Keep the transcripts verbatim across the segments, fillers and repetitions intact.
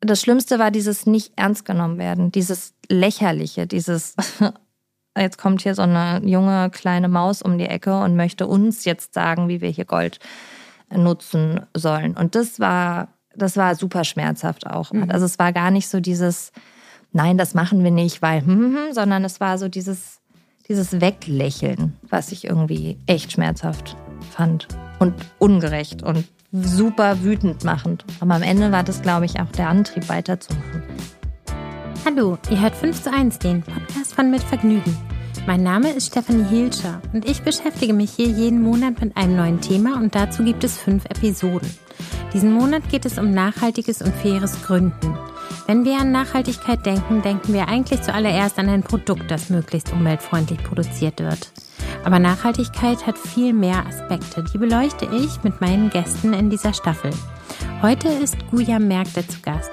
das Schlimmste war dieses nicht ernst genommen werden, dieses Lächerliche, dieses jetzt kommt hier so eine junge kleine Maus um die Ecke und möchte uns jetzt sagen, wie wir hier Gold nutzen sollen. Und das war, das war super schmerzhaft auch. Mhm. Also es war gar nicht so dieses, nein, das machen wir nicht, weil, hm, hm, sondern es war so dieses, dieses Weglächeln, was ich irgendwie echt schmerzhaft fand und ungerecht und super wütend machend. Aber am Ende war das, glaube ich, auch der Antrieb, weiterzumachen. Hallo, ihr hört fünf zu eins, den Podcast von Mit Vergnügen. Mein Name ist Stefanie Hilscher und ich beschäftige mich hier jeden Monat mit einem neuen Thema und dazu gibt es fünf Episoden. Diesen Monat geht es um nachhaltiges und faires Gründen. Wenn wir an Nachhaltigkeit denken, denken wir eigentlich zuallererst an ein Produkt, das möglichst umweltfreundlich produziert wird. Aber Nachhaltigkeit hat viel mehr Aspekte, die beleuchte ich mit meinen Gästen in dieser Staffel. Heute ist Guya Merkle zu Gast.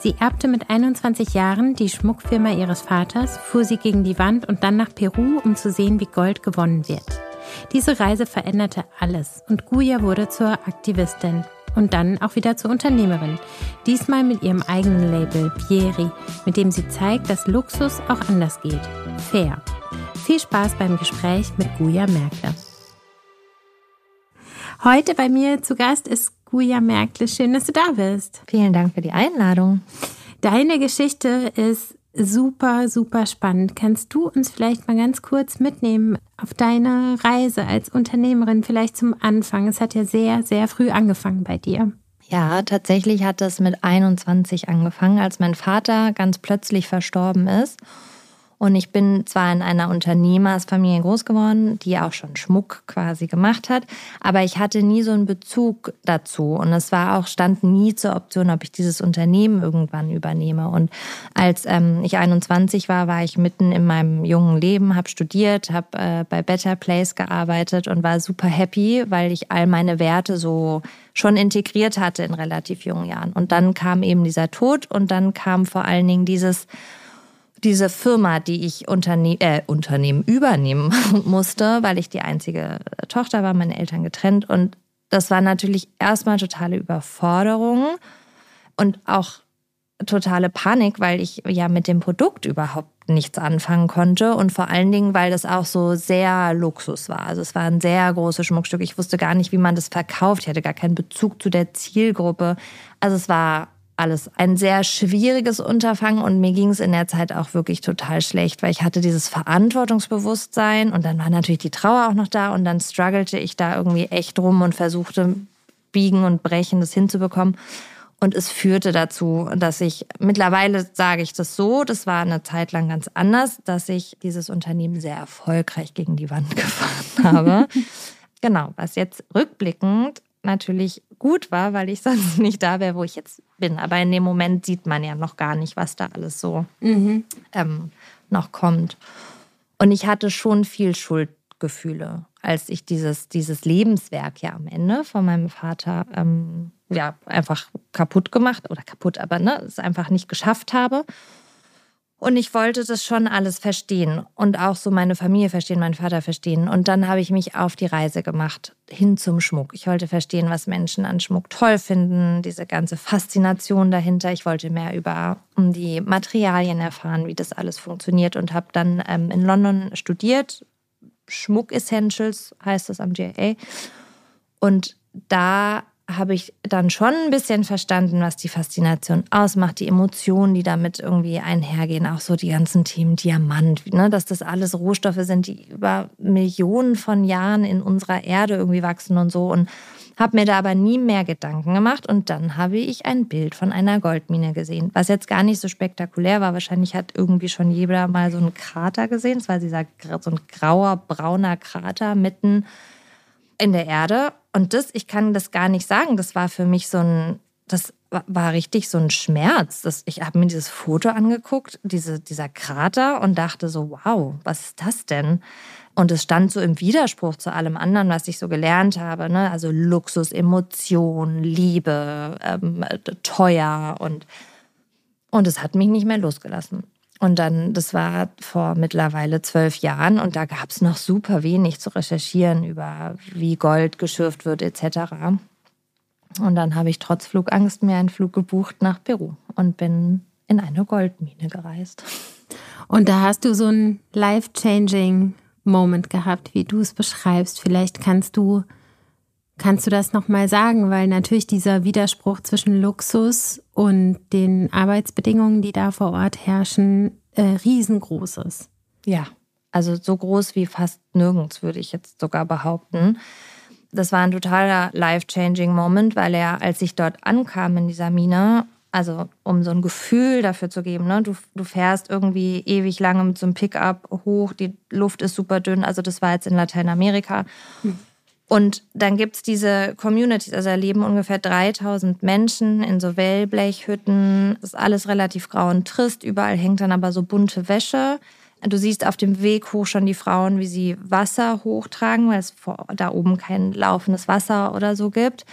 Sie erbte mit einundzwanzig Jahren die Schmuckfirma ihres Vaters, fuhr sie gegen die Wand und dann nach Peru, um zu sehen, wie Gold gewonnen wird. Diese Reise veränderte alles und Guya wurde zur Aktivistin und dann auch wieder zur Unternehmerin. Diesmal mit ihrem eigenen Label Vieri, mit dem sie zeigt, dass Luxus auch anders geht. Fair. Viel Spaß beim Gespräch mit Guya Merkle. Heute bei mir zu Gast ist Guya Merkle, schön, dass du da bist. Vielen Dank für die Einladung. Deine Geschichte ist super, super spannend. Kannst du uns vielleicht mal ganz kurz mitnehmen auf deine Reise als Unternehmerin, vielleicht zum Anfang? Es hat ja sehr, sehr früh angefangen bei dir. Ja, tatsächlich hat es mit einundzwanzig angefangen, als mein Vater ganz plötzlich verstorben ist. Und ich bin zwar in einer Unternehmersfamilie groß geworden, die auch schon Schmuck quasi gemacht hat, aber ich hatte nie so einen Bezug dazu. Und es war auch, stand nie zur Option, ob ich dieses Unternehmen irgendwann übernehme. Und als ähm, ich einundzwanzig war, war ich mitten in meinem jungen Leben, habe studiert, habe äh, bei Better Place gearbeitet und war super happy, weil ich all meine Werte so schon integriert hatte in relativ jungen Jahren. Und dann kam eben dieser Tod und dann kam vor allen Dingen dieses... Diese Firma, die ich unterne- äh, Unternehmen übernehmen musste, weil ich die einzige Tochter war, meine Eltern getrennt. Und das war natürlich erstmal totale Überforderung und auch totale Panik, weil ich ja mit dem Produkt überhaupt nichts anfangen konnte. Und vor allen Dingen, weil das auch so sehr Luxus war. Also es war ein sehr großes Schmuckstück. Ich wusste gar nicht, wie man das verkauft. Ich hatte gar keinen Bezug zu der Zielgruppe. Also es war... alles ein sehr schwieriges Unterfangen und mir ging es in der Zeit auch wirklich total schlecht, weil ich hatte dieses Verantwortungsbewusstsein und dann war natürlich die Trauer auch noch da und dann struggelte ich da irgendwie echt rum und versuchte biegen und brechen, das hinzubekommen und es führte dazu, dass ich, mittlerweile sage ich das so, das war eine Zeit lang ganz anders, dass ich dieses Unternehmen sehr erfolgreich gegen die Wand gefahren habe. Genau, was jetzt rückblickend natürlich gut war, weil ich sonst nicht da wäre, wo ich jetzt bin. Aber in dem Moment sieht man ja noch gar nicht, was da alles so mhm. ähm, noch kommt. Und ich hatte schon viel Schuldgefühle, als ich dieses, dieses Lebenswerk ja am Ende von meinem Vater ähm, ja, einfach kaputt gemacht, oder kaputt, aber ne, es einfach nicht geschafft habe. Und ich wollte das schon alles verstehen und auch so meine Familie verstehen, meinen Vater verstehen. Und dann habe ich mich auf die Reise gemacht, hin zum Schmuck. Ich wollte verstehen, was Menschen an Schmuck toll finden, diese ganze Faszination dahinter. Ich wollte mehr über die Materialien erfahren, wie das alles funktioniert und habe dann ähm, in London studiert. Schmuck Essentials heißt das am G I A. Und da... habe ich dann schon ein bisschen verstanden, was die Faszination ausmacht, die Emotionen, die damit irgendwie einhergehen, auch so die ganzen Themen Diamant, ne, dass das alles Rohstoffe sind, die über Millionen von Jahren in unserer Erde irgendwie wachsen und so und habe mir da aber nie mehr Gedanken gemacht und dann habe ich ein Bild von einer Goldmine gesehen, was jetzt gar nicht so spektakulär war, wahrscheinlich hat irgendwie schon jeder mal so einen Krater gesehen, es war dieser, so ein grauer, brauner Krater mitten in der Erde. Und das, ich kann das gar nicht sagen, das war für mich so ein, das war richtig so ein Schmerz. Das, ich habe mir dieses Foto angeguckt, diese, dieser Krater und dachte so, wow, was ist das denn? Und es stand so im Widerspruch zu allem anderen, was ich so gelernt habe, ne? Also Luxus, Emotion, Liebe, ähm, teuer und, und es hat mich nicht mehr losgelassen. Und dann, das war vor mittlerweile zwölf Jahren und da gab es noch super wenig zu recherchieren über, wie Gold geschürft wird et cetera. Und dann habe ich trotz Flugangst mir einen Flug gebucht nach Peru und bin in eine Goldmine gereist. Und da hast du so einen life-changing Moment gehabt, wie du es beschreibst. Vielleicht kannst du, kannst du das nochmal sagen, weil natürlich dieser Widerspruch zwischen Luxus und den Arbeitsbedingungen, die da vor Ort herrschen, äh, riesengroß ist. Ja, also so groß wie fast nirgends, würde ich jetzt sogar behaupten. Das war ein totaler life-changing Moment, weil er, als ich dort ankam in dieser Mine, also um so ein Gefühl dafür zu geben, ne? du, du fährst irgendwie ewig lange mit so einem Pickup hoch, die Luft ist super dünn, also das war jetzt in Lateinamerika. Hm. Und dann gibt es diese Communities, also da leben ungefähr dreitausend Menschen in so Wellblechhütten, ist alles relativ grau und trist, überall hängt dann aber so bunte Wäsche. Du siehst auf dem Weg hoch schon die Frauen, wie sie Wasser hochtragen, weil es vor, da oben kein laufendes Wasser oder so gibt.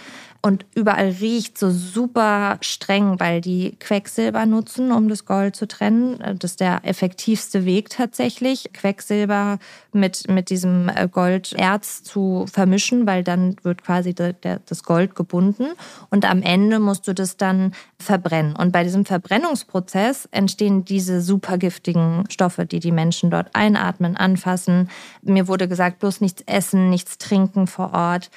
Und überall riecht so super streng, weil die Quecksilber nutzen, um das Gold zu trennen. Das ist der effektivste Weg tatsächlich, Quecksilber mit, mit diesem Golderz zu vermischen, weil dann wird quasi der, der, das Gold gebunden. Und am Ende musst du das dann verbrennen. Und bei diesem Verbrennungsprozess entstehen diese super giftigen Stoffe, die die Menschen dort einatmen, anfassen. Mir wurde gesagt, bloß nichts essen, nichts trinken vor Ort.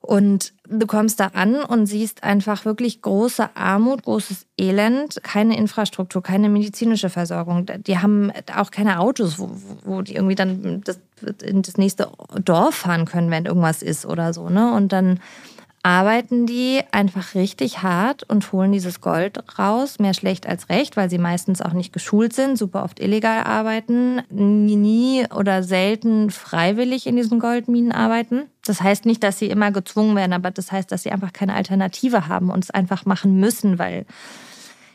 Und du kommst da an und siehst einfach wirklich große Armut, großes Elend, keine Infrastruktur, keine medizinische Versorgung. Die haben auch keine Autos, wo, wo die irgendwie dann das, in das nächste Dorf fahren können, wenn irgendwas ist oder so, ne? Und dann arbeiten die einfach richtig hart und holen dieses Gold raus, mehr schlecht als recht, weil sie meistens auch nicht geschult sind, super oft illegal arbeiten, nie, nie oder selten freiwillig in diesen Goldminen arbeiten. Das heißt nicht, dass sie immer gezwungen werden, aber das heißt, dass sie einfach keine Alternative haben und es einfach machen müssen, weil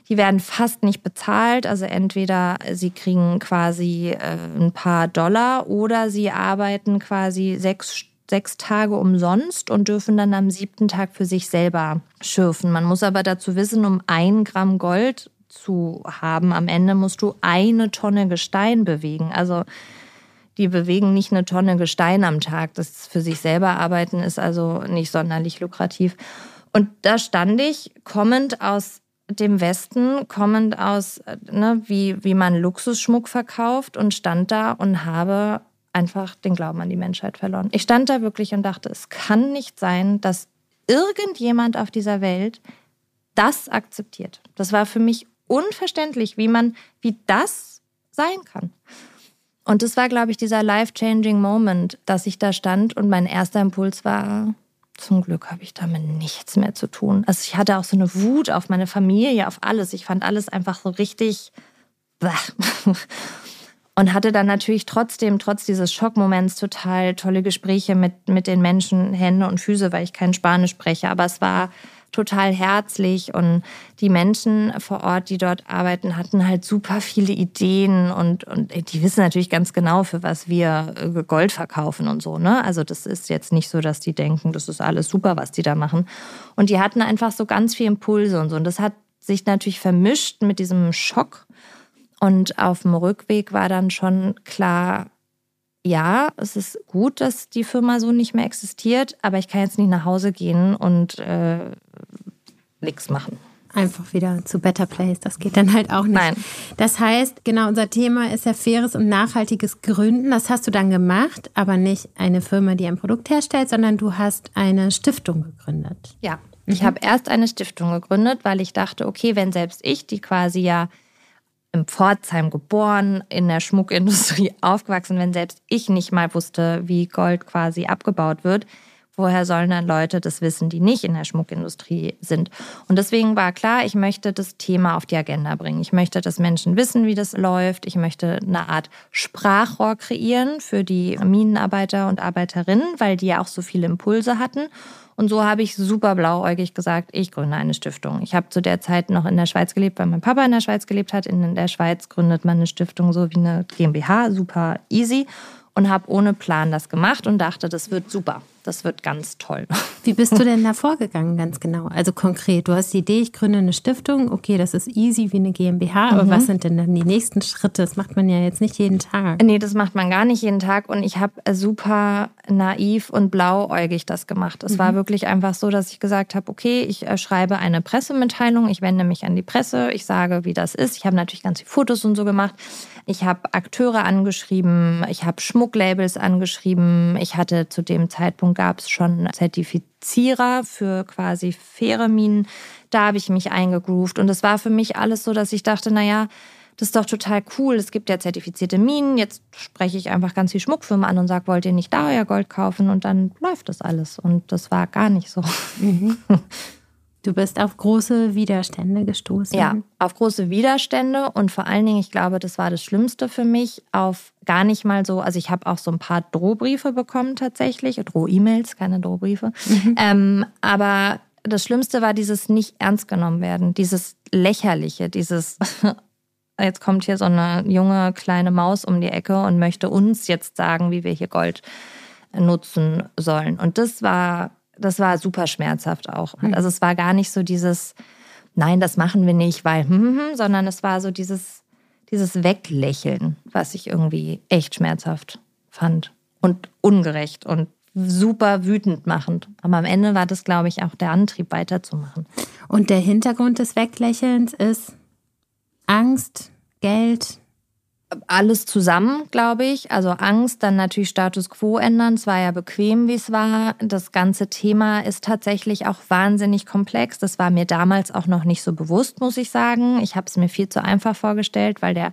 die werden fast nicht bezahlt. Also entweder sie kriegen quasi ein paar Dollar oder sie arbeiten quasi sechs Stunden. sechs Tage umsonst und dürfen dann am siebten Tag für sich selber schürfen. Man muss aber dazu wissen, um ein Gramm Gold zu haben, am Ende musst du eine Tonne Gestein bewegen. Also die bewegen nicht eine Tonne Gestein am Tag. Das für sich selber arbeiten ist also nicht sonderlich lukrativ. Und da stand ich, kommend aus dem Westen, kommend aus, ne, wie, wie man Luxusschmuck verkauft, und stand da und habe einfach den Glauben an die Menschheit verloren. Ich stand da wirklich und dachte, es kann nicht sein, dass irgendjemand auf dieser Welt das akzeptiert. Das war für mich unverständlich, wie man, wie das sein kann. Und das war, glaube ich, dieser life-changing Moment, dass ich da stand und mein erster Impuls war, zum Glück habe ich damit nichts mehr zu tun. Also ich hatte auch so eine Wut auf meine Familie, auf alles. Ich fand alles einfach so richtig... Und hatte dann natürlich trotzdem, trotz dieses Schockmoments, total tolle Gespräche mit, mit den Menschen, Hände und Füße, weil ich kein Spanisch spreche. Aber es war total herzlich und die Menschen vor Ort, die dort arbeiten, hatten halt super viele Ideen. Und, und die wissen natürlich ganz genau, für was wir Gold verkaufen und so, ne? Also das ist jetzt nicht so, dass die denken, das ist alles super, was die da machen. Und die hatten einfach so ganz viele Impulse und so. Und das hat sich natürlich vermischt mit diesem Schock. Und auf dem Rückweg war dann schon klar, ja, es ist gut, dass die Firma so nicht mehr existiert, aber ich kann jetzt nicht nach Hause gehen und äh, nichts machen. Einfach wieder zu Better Place, das geht dann halt auch nicht. Nein. Das heißt, genau, unser Thema ist ja faires und nachhaltiges Gründen. Das hast du dann gemacht, aber nicht eine Firma, die ein Produkt herstellt, sondern du hast eine Stiftung gegründet. Ja, mhm. Ich habe erst eine Stiftung gegründet, weil ich dachte, okay, wenn selbst ich, die quasi ja in Pforzheim geboren, in der Schmuckindustrie aufgewachsen, wenn selbst ich nicht mal wusste, wie Gold quasi abgebaut wird, woher sollen dann Leute das wissen, die nicht in der Schmuckindustrie sind? Und deswegen war klar, ich möchte das Thema auf die Agenda bringen. Ich möchte, dass Menschen wissen, wie das läuft. Ich möchte eine Art Sprachrohr kreieren für die Minenarbeiter und Arbeiterinnen, weil die ja auch so viele Impulse hatten. Und so habe ich super blauäugig gesagt, ich gründe eine Stiftung. Ich habe zu der Zeit noch in der Schweiz gelebt, weil mein Papa in der Schweiz gelebt hat. In der Schweiz gründet man eine Stiftung so wie eine GmbH, super easy. Und habe ohne Plan das gemacht und dachte, das wird super. Das wird ganz toll. Wie bist du denn da vorgegangen, ganz genau? Also konkret, du hast die Idee, ich gründe eine Stiftung. Okay, das ist easy wie eine GmbH, aber mhm. was sind denn dann die nächsten Schritte? Das macht man ja jetzt nicht jeden Tag. Nee, das macht man gar nicht jeden Tag. Und ich habe super naiv und blauäugig das gemacht. Es mhm. war wirklich einfach so, dass ich gesagt habe, okay, ich schreibe eine Pressemitteilung. Ich wende mich an die Presse. Ich sage, wie das ist. Ich habe natürlich ganz viele Fotos und so gemacht. Ich habe Akteure angeschrieben. Ich habe Schmucklabels angeschrieben. Ich hatte zu dem Zeitpunkt gab es schon Zertifizierer für quasi faire Minen. Da habe ich mich eingegroovt. Und das war für mich alles so, dass ich dachte, naja, das ist doch total cool. Es gibt ja zertifizierte Minen. Jetzt spreche ich einfach ganz viel Schmuckfirmen an und sage, wollt ihr nicht da euer Gold kaufen? Und dann läuft das alles. Und das war gar nicht so. Mhm. Du bist auf große Widerstände gestoßen. Ja, auf große Widerstände und vor allen Dingen, ich glaube, das war das Schlimmste für mich, auf gar nicht mal so, also ich habe auch so ein paar Drohbriefe bekommen tatsächlich, Droh-E-Mails, keine Drohbriefe, mhm. ähm, aber das Schlimmste war dieses nicht ernst genommen werden, dieses Lächerliche, dieses... Jetzt kommt hier so eine junge, kleine Maus um die Ecke und möchte uns jetzt sagen, wie wir hier Gold nutzen sollen. Und das war... Das war super schmerzhaft auch. Also es war gar nicht so dieses, nein, das machen wir nicht, weil, sondern es war so dieses, dieses Weglächeln, was ich irgendwie echt schmerzhaft fand und ungerecht und super wütend machend. Aber am Ende war das, glaube ich, auch der Antrieb, weiterzumachen. Und der Hintergrund des Weglächelns ist Angst, Geld... Alles zusammen, glaube ich. Also Angst, dann natürlich Status Quo ändern. Es war ja bequem, wie es war. Das ganze Thema ist tatsächlich auch wahnsinnig komplex. Das war mir damals auch noch nicht so bewusst, muss ich sagen. Ich habe es mir viel zu einfach vorgestellt, weil der,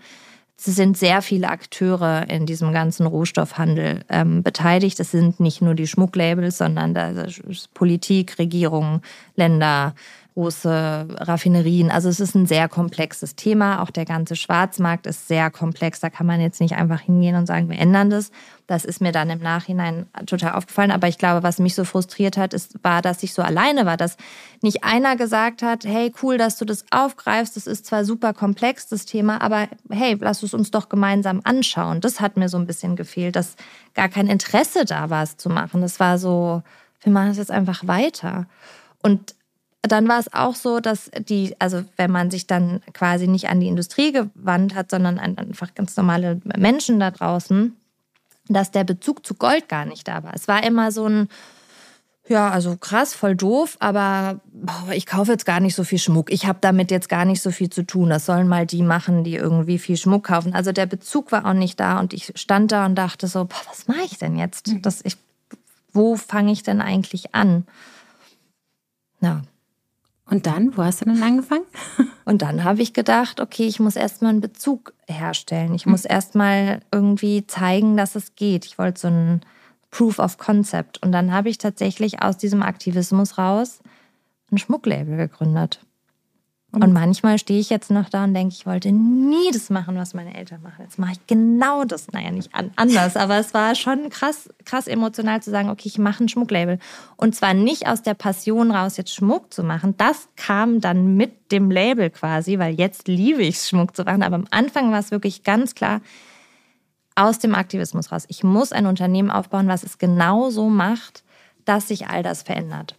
es sind sehr viele Akteure in diesem ganzen Rohstoffhandel ähm, beteiligt. Es sind nicht nur die Schmucklabels, sondern da ist Politik, Regierung, Länder, große Raffinerien. Also es ist ein sehr komplexes Thema. Auch der ganze Schwarzmarkt ist sehr komplex. Da kann man jetzt nicht einfach hingehen und sagen, wir ändern das. Das ist mir dann im Nachhinein total aufgefallen. Aber ich glaube, was mich so frustriert hat, ist, war, dass ich so alleine war. Dass nicht einer gesagt hat, hey, cool, dass du das aufgreifst. Das ist zwar super komplex, das Thema, aber hey, lass es uns doch gemeinsam anschauen. Das hat mir so ein bisschen gefehlt, dass gar kein Interesse da war, es zu machen. Das war so, wir machen es jetzt einfach weiter. Und dann war es auch so, dass die, also wenn man sich dann quasi nicht an die Industrie gewandt hat, sondern an einfach ganz normale Menschen da draußen, dass der Bezug zu Gold gar nicht da war. Es war immer so ein, ja, also krass, voll doof, aber boah, ich kaufe jetzt gar nicht so viel Schmuck. Ich habe damit jetzt gar nicht so viel zu tun. Das sollen mal die machen, die irgendwie viel Schmuck kaufen. Also der Bezug war auch nicht da und ich stand da und dachte so, boah, was mache ich denn jetzt? Das, ich, wo fange ich denn eigentlich an? Ja. Und dann, wo hast du denn angefangen? Und dann habe ich gedacht, okay, ich muss erstmal einen Bezug herstellen. Ich muss erstmal irgendwie zeigen, dass es geht. Ich wollte so ein Proof of Concept. Und dann habe ich tatsächlich aus diesem Aktivismus raus ein Schmucklabel gegründet. Und, und manchmal stehe ich jetzt noch da und denke, ich wollte nie das machen, was meine Eltern machen. Jetzt mache ich genau das. Naja, nicht anders, aber es war schon krass, krass emotional zu sagen, okay, ich mache ein Schmucklabel. Und zwar nicht aus der Passion raus, jetzt Schmuck zu machen. Das kam dann mit dem Label quasi, weil jetzt liebe ich es, Schmuck zu machen. Aber am Anfang war es wirklich ganz klar aus dem Aktivismus raus. Ich muss ein Unternehmen aufbauen, was es genau so macht, dass sich all das verändert.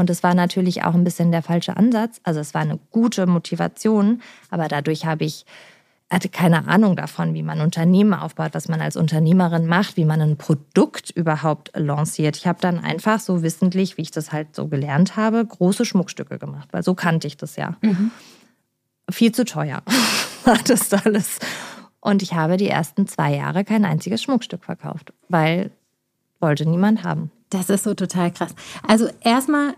Und es war natürlich auch ein bisschen der falsche Ansatz. Also es war eine gute Motivation, aber dadurch habe ich, hatte keine Ahnung davon, wie man Unternehmen aufbaut, was man als Unternehmerin macht, wie man ein Produkt überhaupt lanciert. Ich habe dann einfach so wissentlich, wie ich das halt so gelernt habe, große Schmuckstücke gemacht, weil so kannte ich das ja. Mhm. Viel zu teuer war das alles. Und ich habe die ersten zwei Jahre kein einziges Schmuckstück verkauft, weil wollte niemand haben. Das ist so total krass. Also erstmal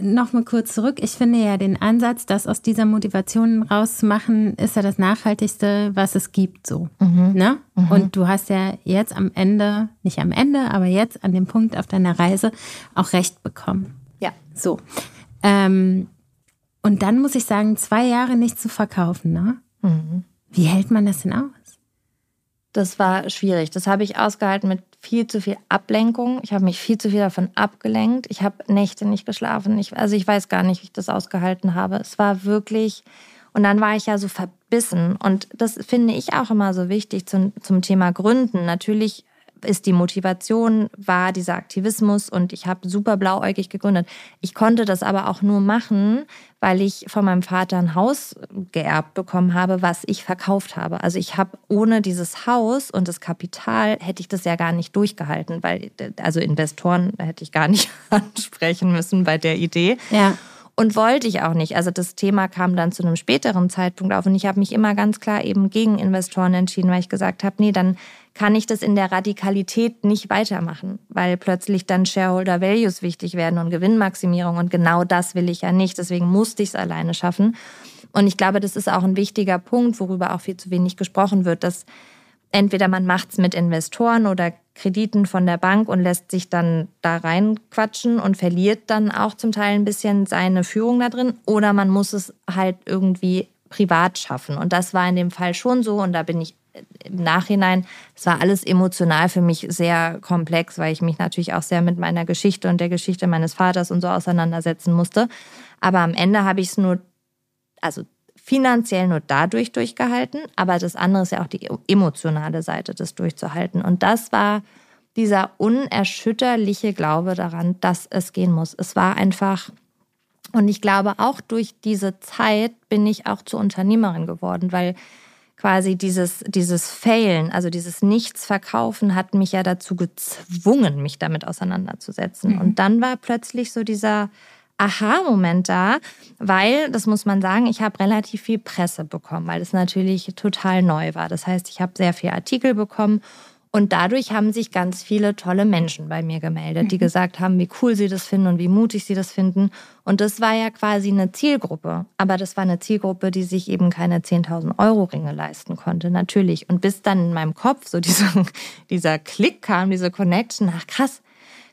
noch mal kurz zurück. Ich finde ja den Ansatz, das aus dieser Motivation rauszumachen, ist ja das Nachhaltigste, was es gibt so. Mhm. Ne? Mhm. Und du hast ja jetzt am Ende, nicht am Ende, aber jetzt an dem Punkt auf deiner Reise auch Recht bekommen. Ja. So. Ähm, und dann muss ich sagen, zwei Jahre nichts zu verkaufen. Ne? Mhm. Wie hält man das denn aus? Das war schwierig. Das habe ich ausgehalten mit viel zu viel Ablenkung. Ich habe mich viel zu viel davon abgelenkt. Ich habe Nächte nicht geschlafen. Ich, also ich weiß gar nicht, wie ich das ausgehalten habe. Es war wirklich... Und dann war ich ja so verbissen. Und das finde ich auch immer so wichtig zum, zum Thema Gründen. Natürlich ist die Motivation, war dieser Aktivismus und ich habe super blauäugig gegründet. Ich konnte das aber auch nur machen, weil ich von meinem Vater ein Haus geerbt bekommen habe, was ich verkauft habe. Also ich habe ohne dieses Haus und das Kapital hätte ich das ja gar nicht durchgehalten, weil also Investoren hätte ich gar nicht ansprechen müssen bei der Idee. Ja. Und wollte ich auch nicht. Also das Thema kam dann zu einem späteren Zeitpunkt auf und ich habe mich immer ganz klar eben gegen Investoren entschieden, weil ich gesagt habe, nee, dann kann ich das in der Radikalität nicht weitermachen, weil plötzlich dann Shareholder Values wichtig werden und Gewinnmaximierung und genau das will ich ja nicht. Deswegen musste ich es alleine schaffen. Und ich glaube, das ist auch ein wichtiger Punkt, worüber auch viel zu wenig gesprochen wird, dass entweder man macht es mit Investoren oder Krediten von der Bank und lässt sich dann da reinquatschen und verliert dann auch zum Teil ein bisschen seine Führung da drin. Oder man muss es halt irgendwie privat schaffen. Und das war in dem Fall schon so. Und da bin ich im Nachhinein, es war alles emotional für mich sehr komplex, weil ich mich natürlich auch sehr mit meiner Geschichte und der Geschichte meines Vaters und so auseinandersetzen musste. Aber am Ende habe ich es nur, also finanziell nur dadurch durchgehalten, aber das andere ist ja auch die emotionale Seite, das durchzuhalten. Und das war dieser unerschütterliche Glaube daran, dass es gehen muss. Es war einfach, und ich glaube, auch durch diese Zeit bin ich auch zur Unternehmerin geworden, weil quasi dieses, dieses Failen, also dieses Nichts-Verkaufen hat mich ja dazu gezwungen, mich damit auseinanderzusetzen. Mhm. Und dann war plötzlich so dieser Aha-Moment da, weil, das muss man sagen, ich habe relativ viel Presse bekommen, weil es natürlich total neu war. Das heißt, ich habe sehr viele Artikel bekommen und dadurch haben sich ganz viele tolle Menschen bei mir gemeldet, die gesagt haben, wie cool sie das finden und wie mutig sie das finden. Und das war ja quasi eine Zielgruppe, aber das war eine Zielgruppe, die sich eben keine zehntausend Euro Ringe leisten konnte, natürlich. Und bis dann in meinem Kopf so dieser, dieser Klick kam, diese Connection, ach krass,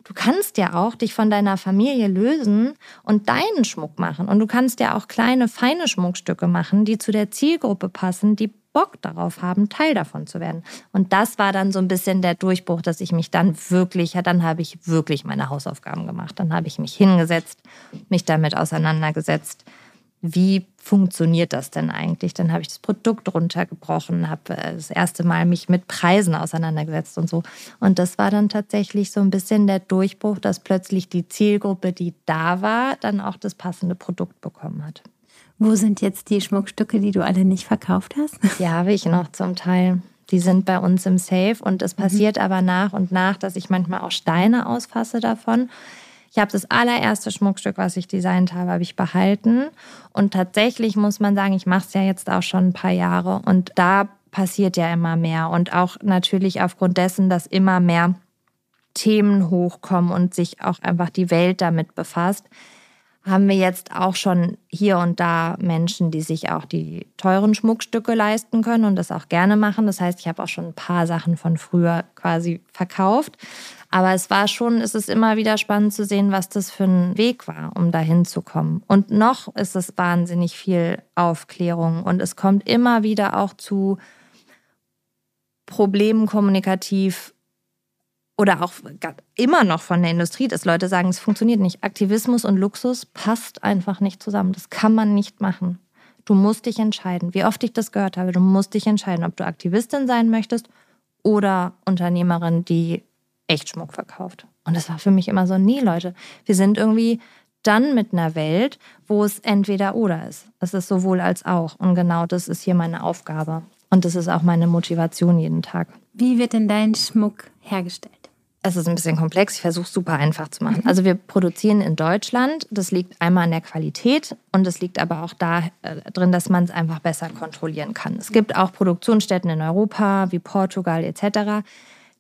du kannst ja auch dich von deiner Familie lösen und deinen Schmuck machen. Und du kannst ja auch kleine, feine Schmuckstücke machen, die zu der Zielgruppe passen, die Bock darauf haben, Teil davon zu werden. Und das war dann so ein bisschen der Durchbruch, dass ich mich dann wirklich, ja, dann habe ich wirklich meine Hausaufgaben gemacht. Dann habe ich mich hingesetzt, mich damit auseinandergesetzt. Wie funktioniert das denn eigentlich? Dann habe ich das Produkt runtergebrochen, habe das erste Mal mich mit Preisen auseinandergesetzt und so. Und das war dann tatsächlich so ein bisschen der Durchbruch, dass plötzlich die Zielgruppe, die da war, dann auch das passende Produkt bekommen hat. Wo sind jetzt die Schmuckstücke, die du alle nicht verkauft hast? Die habe ich noch zum Teil. Die sind bei uns im Safe und es passiert mhm. aber nach und nach, dass ich manchmal auch Steine ausfasse davon. Ich habe das allererste Schmuckstück, was ich designt habe, habe ich behalten. Und tatsächlich muss man sagen, ich mache es ja jetzt auch schon ein paar Jahre. Und da passiert ja immer mehr. Und auch natürlich aufgrund dessen, dass immer mehr Themen hochkommen und sich auch einfach die Welt damit befasst, haben wir jetzt auch schon hier und da Menschen, die sich auch die teuren Schmuckstücke leisten können und das auch gerne machen. Das heißt, ich habe auch schon ein paar Sachen von früher quasi verkauft. Aber es war schon, es ist immer wieder spannend zu sehen, was das für ein Weg war, um da hinzukommen. Und noch ist es wahnsinnig viel Aufklärung. Und es kommt immer wieder auch zu Problemen kommunikativ oder auch immer noch von der Industrie, dass Leute sagen, es funktioniert nicht. Aktivismus und Luxus passt einfach nicht zusammen. Das kann man nicht machen. Du musst dich entscheiden. Wie oft ich das gehört habe, du musst dich entscheiden, ob du Aktivistin sein möchtest oder Unternehmerin, die echt Schmuck verkauft. Und das war für mich immer so, nee, Leute, wir sind irgendwie dann mit einer Welt, wo es entweder oder ist. Es ist sowohl als auch. Und genau das ist hier meine Aufgabe. Und das ist auch meine Motivation jeden Tag. Wie wird denn dein Schmuck hergestellt? Es ist ein bisschen komplex. Ich versuche es super einfach zu machen. Mhm. Also wir produzieren in Deutschland. Das liegt einmal an der Qualität und es liegt aber auch da drin, dass man es einfach besser kontrollieren kann. Es gibt auch Produktionsstätten in Europa, wie Portugal et cetera,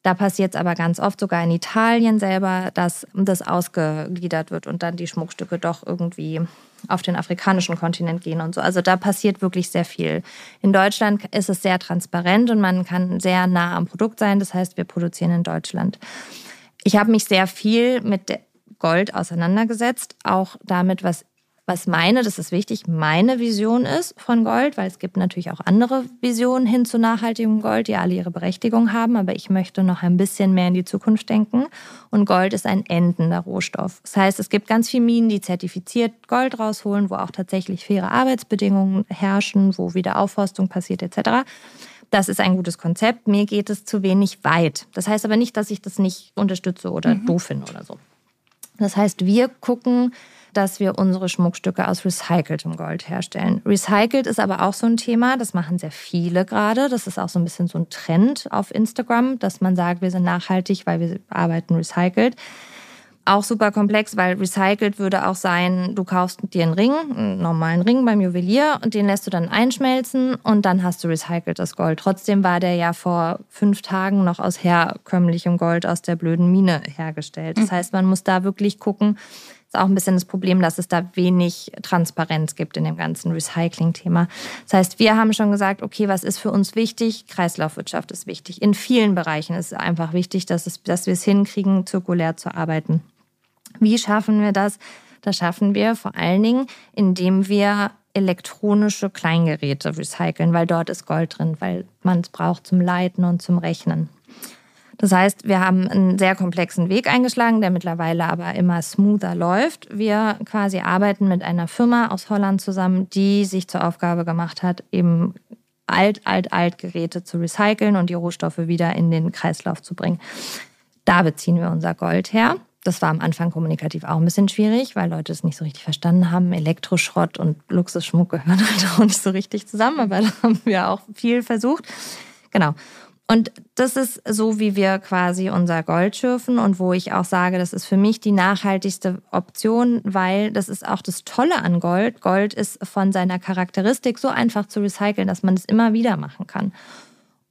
da passiert es aber ganz oft, sogar in Italien selber, dass das ausgegliedert wird und dann die Schmuckstücke doch irgendwie auf den afrikanischen Kontinent gehen und so. Also da passiert wirklich sehr viel. In Deutschland ist es sehr transparent und man kann sehr nah am Produkt sein. Das heißt, wir produzieren in Deutschland. Ich habe mich sehr viel mit Gold auseinandergesetzt, auch damit, was Was meine, das ist wichtig, meine Vision ist von Gold, weil es gibt natürlich auch andere Visionen hin zu nachhaltigem Gold, die alle ihre Berechtigung haben, aber ich möchte noch ein bisschen mehr in die Zukunft denken. Und Gold ist ein endender Rohstoff. Das heißt, es gibt ganz viele Minen, die zertifiziert Gold rausholen, wo auch tatsächlich faire Arbeitsbedingungen herrschen, wo wieder Aufforstung passiert et cetera. das ist ein gutes Konzept, mir geht es zu wenig weit. Das heißt aber nicht, dass ich das nicht unterstütze oder mhm. doof finde oder so. Das heißt, wir gucken, dass wir unsere Schmuckstücke aus recyceltem Gold herstellen. Recycelt ist aber auch so ein Thema, das machen sehr viele gerade. Das ist auch so ein bisschen so ein Trend auf Instagram, dass man sagt, wir sind nachhaltig, weil wir arbeiten recycelt. Auch super komplex, weil recycelt würde auch sein, du kaufst dir einen Ring, einen normalen Ring beim Juwelier und den lässt du dann einschmelzen und dann hast du recyceltes Gold. Trotzdem war der ja vor fünf Tagen noch aus herkömmlichem Gold aus der blöden Mine hergestellt. Das heißt, man muss da wirklich gucken, ist auch ein bisschen das Problem, dass es da wenig Transparenz gibt in dem ganzen Recycling-Thema. Das heißt, wir haben schon gesagt, okay, was ist für uns wichtig? Kreislaufwirtschaft ist wichtig. In vielen Bereichen ist es einfach wichtig, dass, es, dass wir es hinkriegen, zirkulär zu arbeiten. Wie schaffen wir das? Das schaffen wir vor allen Dingen, indem wir elektronische Kleingeräte recyceln, weil dort ist Gold drin, weil man es braucht zum Leiten und zum Rechnen. Das heißt, wir haben einen sehr komplexen Weg eingeschlagen, der mittlerweile aber immer smoother läuft. Wir quasi arbeiten mit einer Firma aus Holland zusammen, die sich zur Aufgabe gemacht hat, eben alt, alt, alt Geräte zu recyceln und die Rohstoffe wieder in den Kreislauf zu bringen. Da beziehen wir unser Gold her. Das war am Anfang kommunikativ auch ein bisschen schwierig, weil Leute es nicht so richtig verstanden haben. Elektroschrott und Luxusschmuck gehören halt auch nicht so richtig zusammen, aber da haben wir auch viel versucht. Genau. Und das ist so, wie wir quasi unser Gold schürfen und wo ich auch sage, das ist für mich die nachhaltigste Option, weil das ist auch das Tolle an Gold. Gold ist von seiner Charakteristik so einfach zu recyceln, dass man es immer wieder machen kann.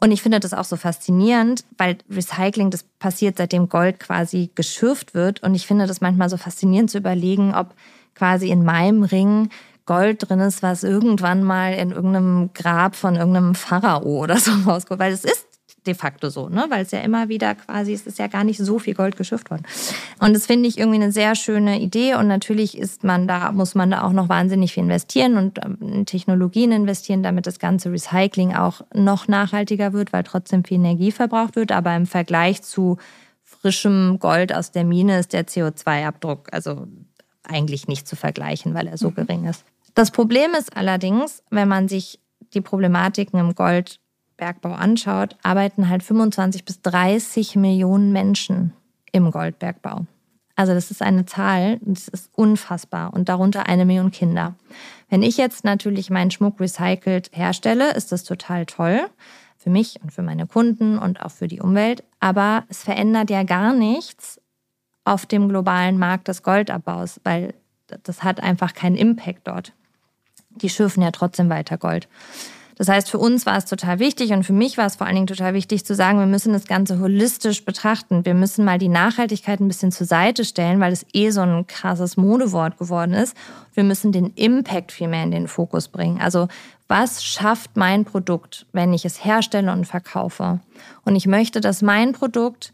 Und ich finde das auch so faszinierend, weil Recycling, das passiert, seitdem Gold quasi geschürft wird. Und ich finde das manchmal so faszinierend zu überlegen, ob quasi in meinem Ring Gold drin ist, was irgendwann mal in irgendeinem Grab von irgendeinem Pharao oder so rauskommt. Weil es ist de facto so, ne? Weil es ja immer wieder quasi, es ist ja gar nicht so viel Gold geschürft worden. Und das finde ich irgendwie eine sehr schöne Idee. Und natürlich ist man da, muss man da auch noch wahnsinnig viel investieren und in Technologien investieren, damit das ganze Recycling auch noch nachhaltiger wird, weil trotzdem viel Energie verbraucht wird. Aber im Vergleich zu frischem Gold aus der Mine ist der C O zwei Abdruck also eigentlich nicht zu vergleichen, weil er so mhm. gering ist. Das Problem ist allerdings, wenn man sich die Problematiken im Gold Bergbau anschaut, arbeiten halt fünfundzwanzig bis dreißig Millionen Menschen im Goldbergbau. Also das ist eine Zahl, das ist unfassbar und darunter eine Million Kinder. Wenn ich jetzt natürlich meinen Schmuck recycelt herstelle, ist das total toll für mich und für meine Kunden und auch für die Umwelt, aber es verändert ja gar nichts auf dem globalen Markt des Goldabbaus, weil das hat einfach keinen Impact dort. Die schürfen ja trotzdem weiter Gold. Das heißt, für uns war es total wichtig und für mich war es vor allen Dingen total wichtig zu sagen, wir müssen das Ganze holistisch betrachten. Wir müssen mal die Nachhaltigkeit ein bisschen zur Seite stellen, weil es eh so ein krasses Modewort geworden ist. Wir müssen den Impact viel mehr in den Fokus bringen. Also was schafft mein Produkt, wenn ich es herstelle und verkaufe? Und ich möchte, dass mein Produkt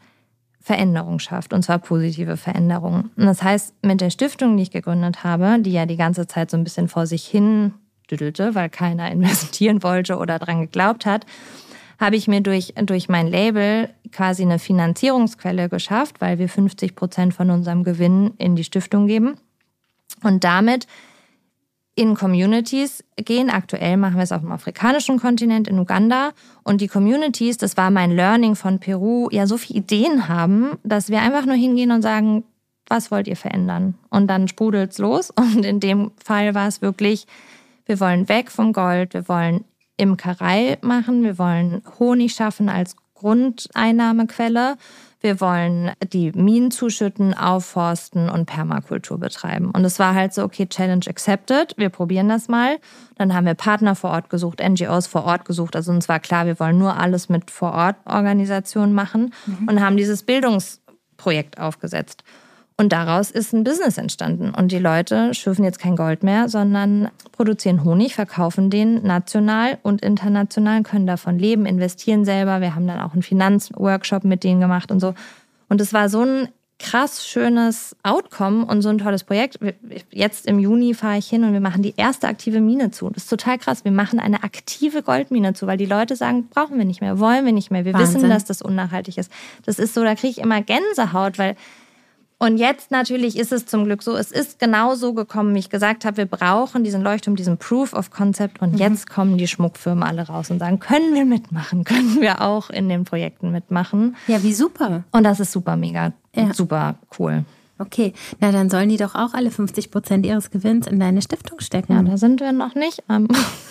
Veränderung schafft, und zwar positive Veränderung. Und das heißt, mit der Stiftung, die ich gegründet habe, die ja die ganze Zeit so ein bisschen vor sich hin weil keiner investieren wollte oder dran geglaubt hat, habe ich mir durch, durch mein Label quasi eine Finanzierungsquelle geschafft, weil wir fünfzig Prozent von unserem Gewinn in die Stiftung geben und damit in Communities gehen. Aktuell machen wir es auf dem afrikanischen Kontinent in Uganda und die Communities, das war mein Learning von Peru, ja so viele Ideen haben, dass wir einfach nur hingehen und sagen, was wollt ihr verändern? Und dann sprudelt es los und in dem Fall war es wirklich: Wir wollen weg vom Gold, wir wollen Imkerei machen, wir wollen Honig schaffen als Grundeinnahmequelle, wir wollen die Minen zuschütten, aufforsten und Permakultur betreiben. Und es war halt so, okay, Challenge accepted, wir probieren das mal. Dann haben wir Partner vor Ort gesucht, N G Os vor Ort gesucht. Also uns war klar, wir wollen nur alles mit Vor-Ort-Organisationen machen mhm. und haben dieses Bildungsprojekt aufgesetzt. Und daraus ist ein Business entstanden. Und die Leute schürfen jetzt kein Gold mehr, sondern produzieren Honig, verkaufen den national und international, können davon leben, investieren selber. Wir haben dann auch einen Finanzworkshop mit denen gemacht und so. Und es war so ein krass schönes Outcome und so ein tolles Projekt. Jetzt im Juni fahre ich hin und wir machen die erste aktive Mine zu. Das ist total krass. Wir machen eine aktive Goldmine zu, weil die Leute sagen, brauchen wir nicht mehr, wollen wir nicht mehr. Wir Wahnsinn. Wissen, dass das unnachhaltig ist. Das ist so, da kriege ich immer Gänsehaut, weil Und jetzt natürlich ist es zum Glück so, es ist genau so gekommen, wie ich gesagt habe, wir brauchen diesen Leuchtturm, diesen Proof of Concept und mhm. jetzt kommen die Schmuckfirmen alle raus und sagen, können wir mitmachen, können wir auch in den Projekten mitmachen. Ja, wie super. Und das ist super mega, ja. super cool. Okay, na dann sollen die doch auch alle fünfzig Prozent ihres Gewinns in deine Stiftung stecken. Ja, da sind wir noch nicht. Ähm,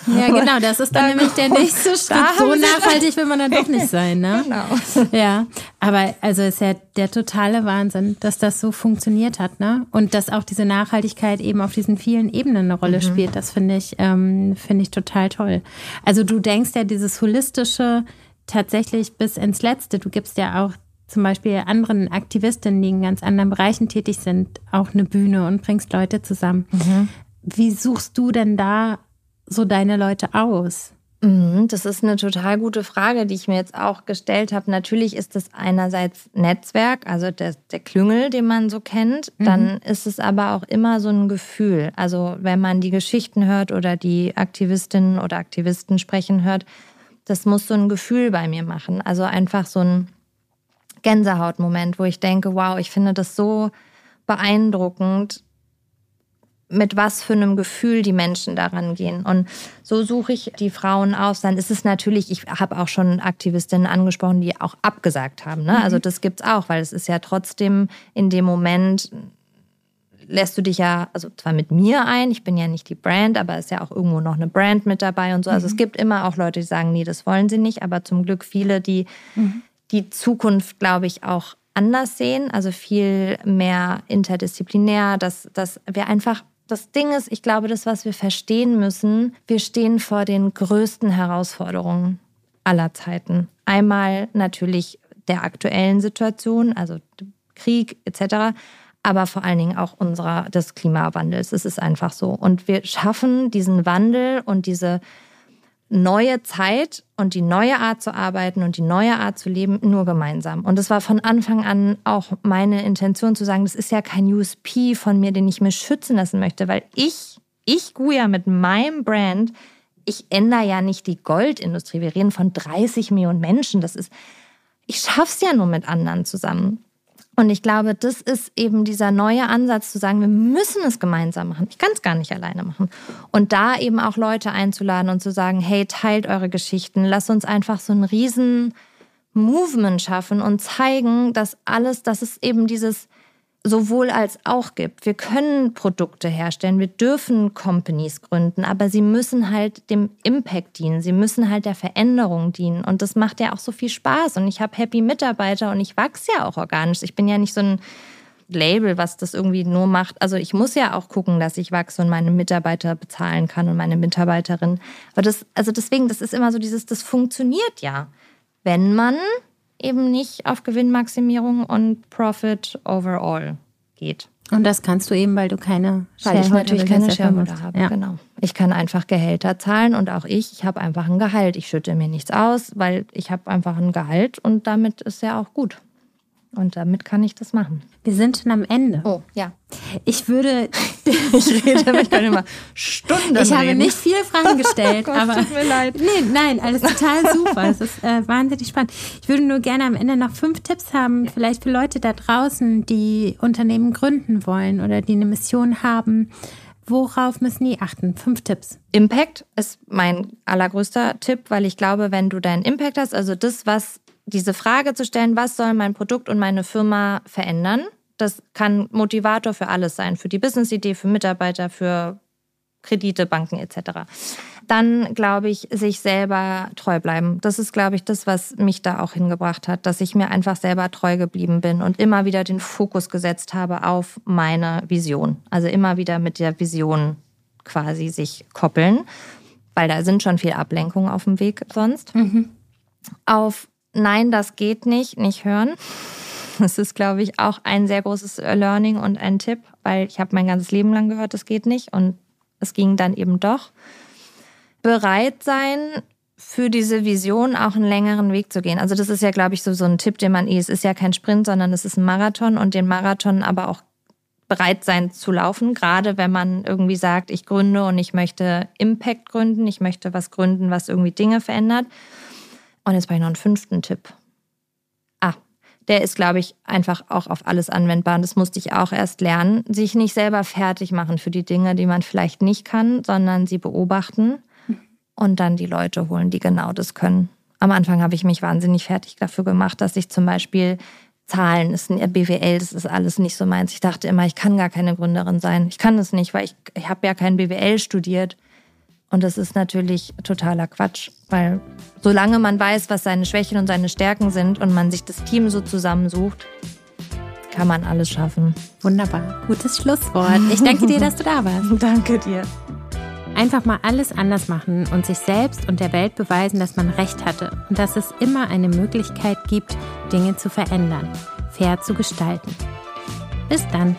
ja, genau, das ist dann nämlich der nächste Schritt. So nachhaltig will man dann doch nicht sein, ne? Genau. Ja, aber also ist ja der totale Wahnsinn, dass das so funktioniert hat, ne? Und dass auch diese Nachhaltigkeit eben auf diesen vielen Ebenen eine Rolle mhm. spielt, das finde ich, ähm, finde ich total toll. Also du denkst ja dieses Holistische tatsächlich bis ins Letzte. Du gibst ja auch zum Beispiel anderen Aktivistinnen, die in ganz anderen Bereichen tätig sind, auch eine Bühne und bringst Leute zusammen. Mhm. Wie suchst du denn da so deine Leute aus? Das ist eine total gute Frage, die ich mir jetzt auch gestellt habe. Natürlich ist das einerseits Netzwerk, also der, der Klüngel, den man so kennt. Mhm. Dann ist es aber auch immer so ein Gefühl. Also wenn man die Geschichten hört oder die Aktivistinnen oder Aktivisten sprechen hört, das muss so ein Gefühl bei mir machen. Also einfach so ein Gänsehautmoment, wo ich denke, wow, ich finde das so beeindruckend, mit was für einem Gefühl die Menschen daran gehen. Und so suche ich die Frauen aus. Dann ist es natürlich, ich habe auch schon Aktivistinnen angesprochen, die auch abgesagt haben. Ne? Mhm. Also das gibt's auch, weil es ist ja trotzdem in dem Moment, lässt du dich ja, also zwar mit mir ein, ich bin ja nicht die Brand, aber ist ja auch irgendwo noch eine Brand mit dabei und so. Also mhm. es gibt immer auch Leute, die sagen, nee, das wollen sie nicht, aber zum Glück viele, die mhm. die Zukunft, glaube ich, auch anders sehen, also viel mehr interdisziplinär, dass, dass wir einfach, das Ding ist, ich glaube, das, was wir verstehen müssen, wir stehen vor den größten Herausforderungen aller Zeiten. Einmal natürlich der aktuellen Situation, also Krieg et cetera, aber vor allen Dingen auch unserer, des Klimawandels. Es ist einfach so. Und wir schaffen diesen Wandel und diese neue Zeit und die neue Art zu arbeiten und die neue Art zu leben, nur gemeinsam. Und es war von Anfang an auch meine Intention zu sagen, das ist ja kein U S P von mir, den ich mir schützen lassen möchte, weil ich, ich Guya mit meinem Brand, ich ändere ja nicht die Goldindustrie. Wir reden von dreißig Millionen Menschen. Das ist, ich schaff's ja nur mit anderen zusammen. Und ich glaube, das ist eben dieser neue Ansatz zu sagen, wir müssen es gemeinsam machen. Ich kann es gar nicht alleine machen. Und da eben auch Leute einzuladen und zu sagen, hey, teilt eure Geschichten. Lasst uns einfach so ein riesen Movement schaffen und zeigen, dass alles, dass es eben dieses sowohl als auch gibt. Wir können Produkte herstellen, wir dürfen Companies gründen, aber sie müssen halt dem Impact dienen, sie müssen halt der Veränderung dienen und das macht ja auch so viel Spaß und ich habe happy Mitarbeiter und ich wachse ja auch organisch. Ich bin ja nicht so ein Label, was das irgendwie nur macht. Also ich muss ja auch gucken, dass ich wachse und meine Mitarbeiter bezahlen kann und meine Mitarbeiterin. Aber das, also deswegen, das ist immer so dieses, das funktioniert ja, wenn man eben nicht auf Gewinnmaximierung und Profit overall geht. Und das kannst du eben, weil du keine Shareholder hast. Weil ich natürlich keine Shareholder habe, ja. Genau. Ich kann einfach Gehälter zahlen und auch ich, ich habe einfach ein Gehalt. Ich schütte mir nichts aus, weil ich habe einfach ein Gehalt und damit ist ja auch gut. Und damit kann ich das machen. Wir sind schon am Ende. Oh, ja. Ich würde... ich rede, ich kann immer Stunden Ich reden. habe nicht viele Fragen gestellt. Gott, aber tut mir leid. Nee, nein, alles total super. Es ist äh, wahnsinnig spannend. Ich würde nur gerne am Ende noch fünf Tipps haben, vielleicht für Leute da draußen, die Unternehmen gründen wollen oder die eine Mission haben. Worauf müssen die achten? Fünf Tipps. Impact ist mein allergrößter Tipp, weil ich glaube, wenn du deinen Impact hast, also das, was... diese Frage zu stellen, was soll mein Produkt und meine Firma verändern? Das kann Motivator für alles sein, für die Business-Idee, für Mitarbeiter, für Kredite, Banken et cetera. Dann, glaube ich, sich selber treu bleiben. Das ist, glaube ich, das, was mich da auch hingebracht hat, dass ich mir einfach selber treu geblieben bin und immer wieder den Fokus gesetzt habe auf meine Vision. Also immer wieder mit der Vision quasi sich koppeln, weil da sind schon viel Ablenkung auf dem Weg sonst. Mhm. Auf Nein, das geht nicht, nicht hören. Das ist, glaube ich, auch ein sehr großes Learning und ein Tipp, weil ich habe mein ganzes Leben lang gehört, das geht nicht und es ging dann eben doch. Bereit sein, für diese Vision auch einen längeren Weg zu gehen. Also das ist ja, glaube ich, so, so ein Tipp, den man eh, es ist ja kein Sprint, sondern es ist ein Marathon und den Marathon aber auch bereit sein zu laufen, gerade wenn man irgendwie sagt, ich gründe und ich möchte Impact gründen, ich möchte was gründen, was irgendwie Dinge verändert. Und jetzt brauche ich noch einen fünften Tipp. Ah, der ist, glaube ich, einfach auch auf alles anwendbar. Und das musste ich auch erst lernen. Sich nicht selber fertig machen für die Dinge, die man vielleicht nicht kann, sondern sie beobachten und dann die Leute holen, die genau das können. Am Anfang habe ich mich wahnsinnig fertig dafür gemacht, dass ich zum Beispiel Zahlen, das ist ein B W L, das ist alles nicht so meins. Ich dachte immer, ich kann gar keine Gründerin sein. Ich kann das nicht, weil ich, ich habe ja kein B W L studiert. Und das ist natürlich totaler Quatsch, weil solange man weiß, was seine Schwächen und seine Stärken sind und man sich das Team so zusammensucht, kann man alles schaffen. Wunderbar, gutes Schlusswort. Ich danke dir, dass du da warst. Danke dir. Einfach mal alles anders machen und sich selbst und der Welt beweisen, dass man Recht hatte und dass es immer eine Möglichkeit gibt, Dinge zu verändern, fair zu gestalten. Bis dann.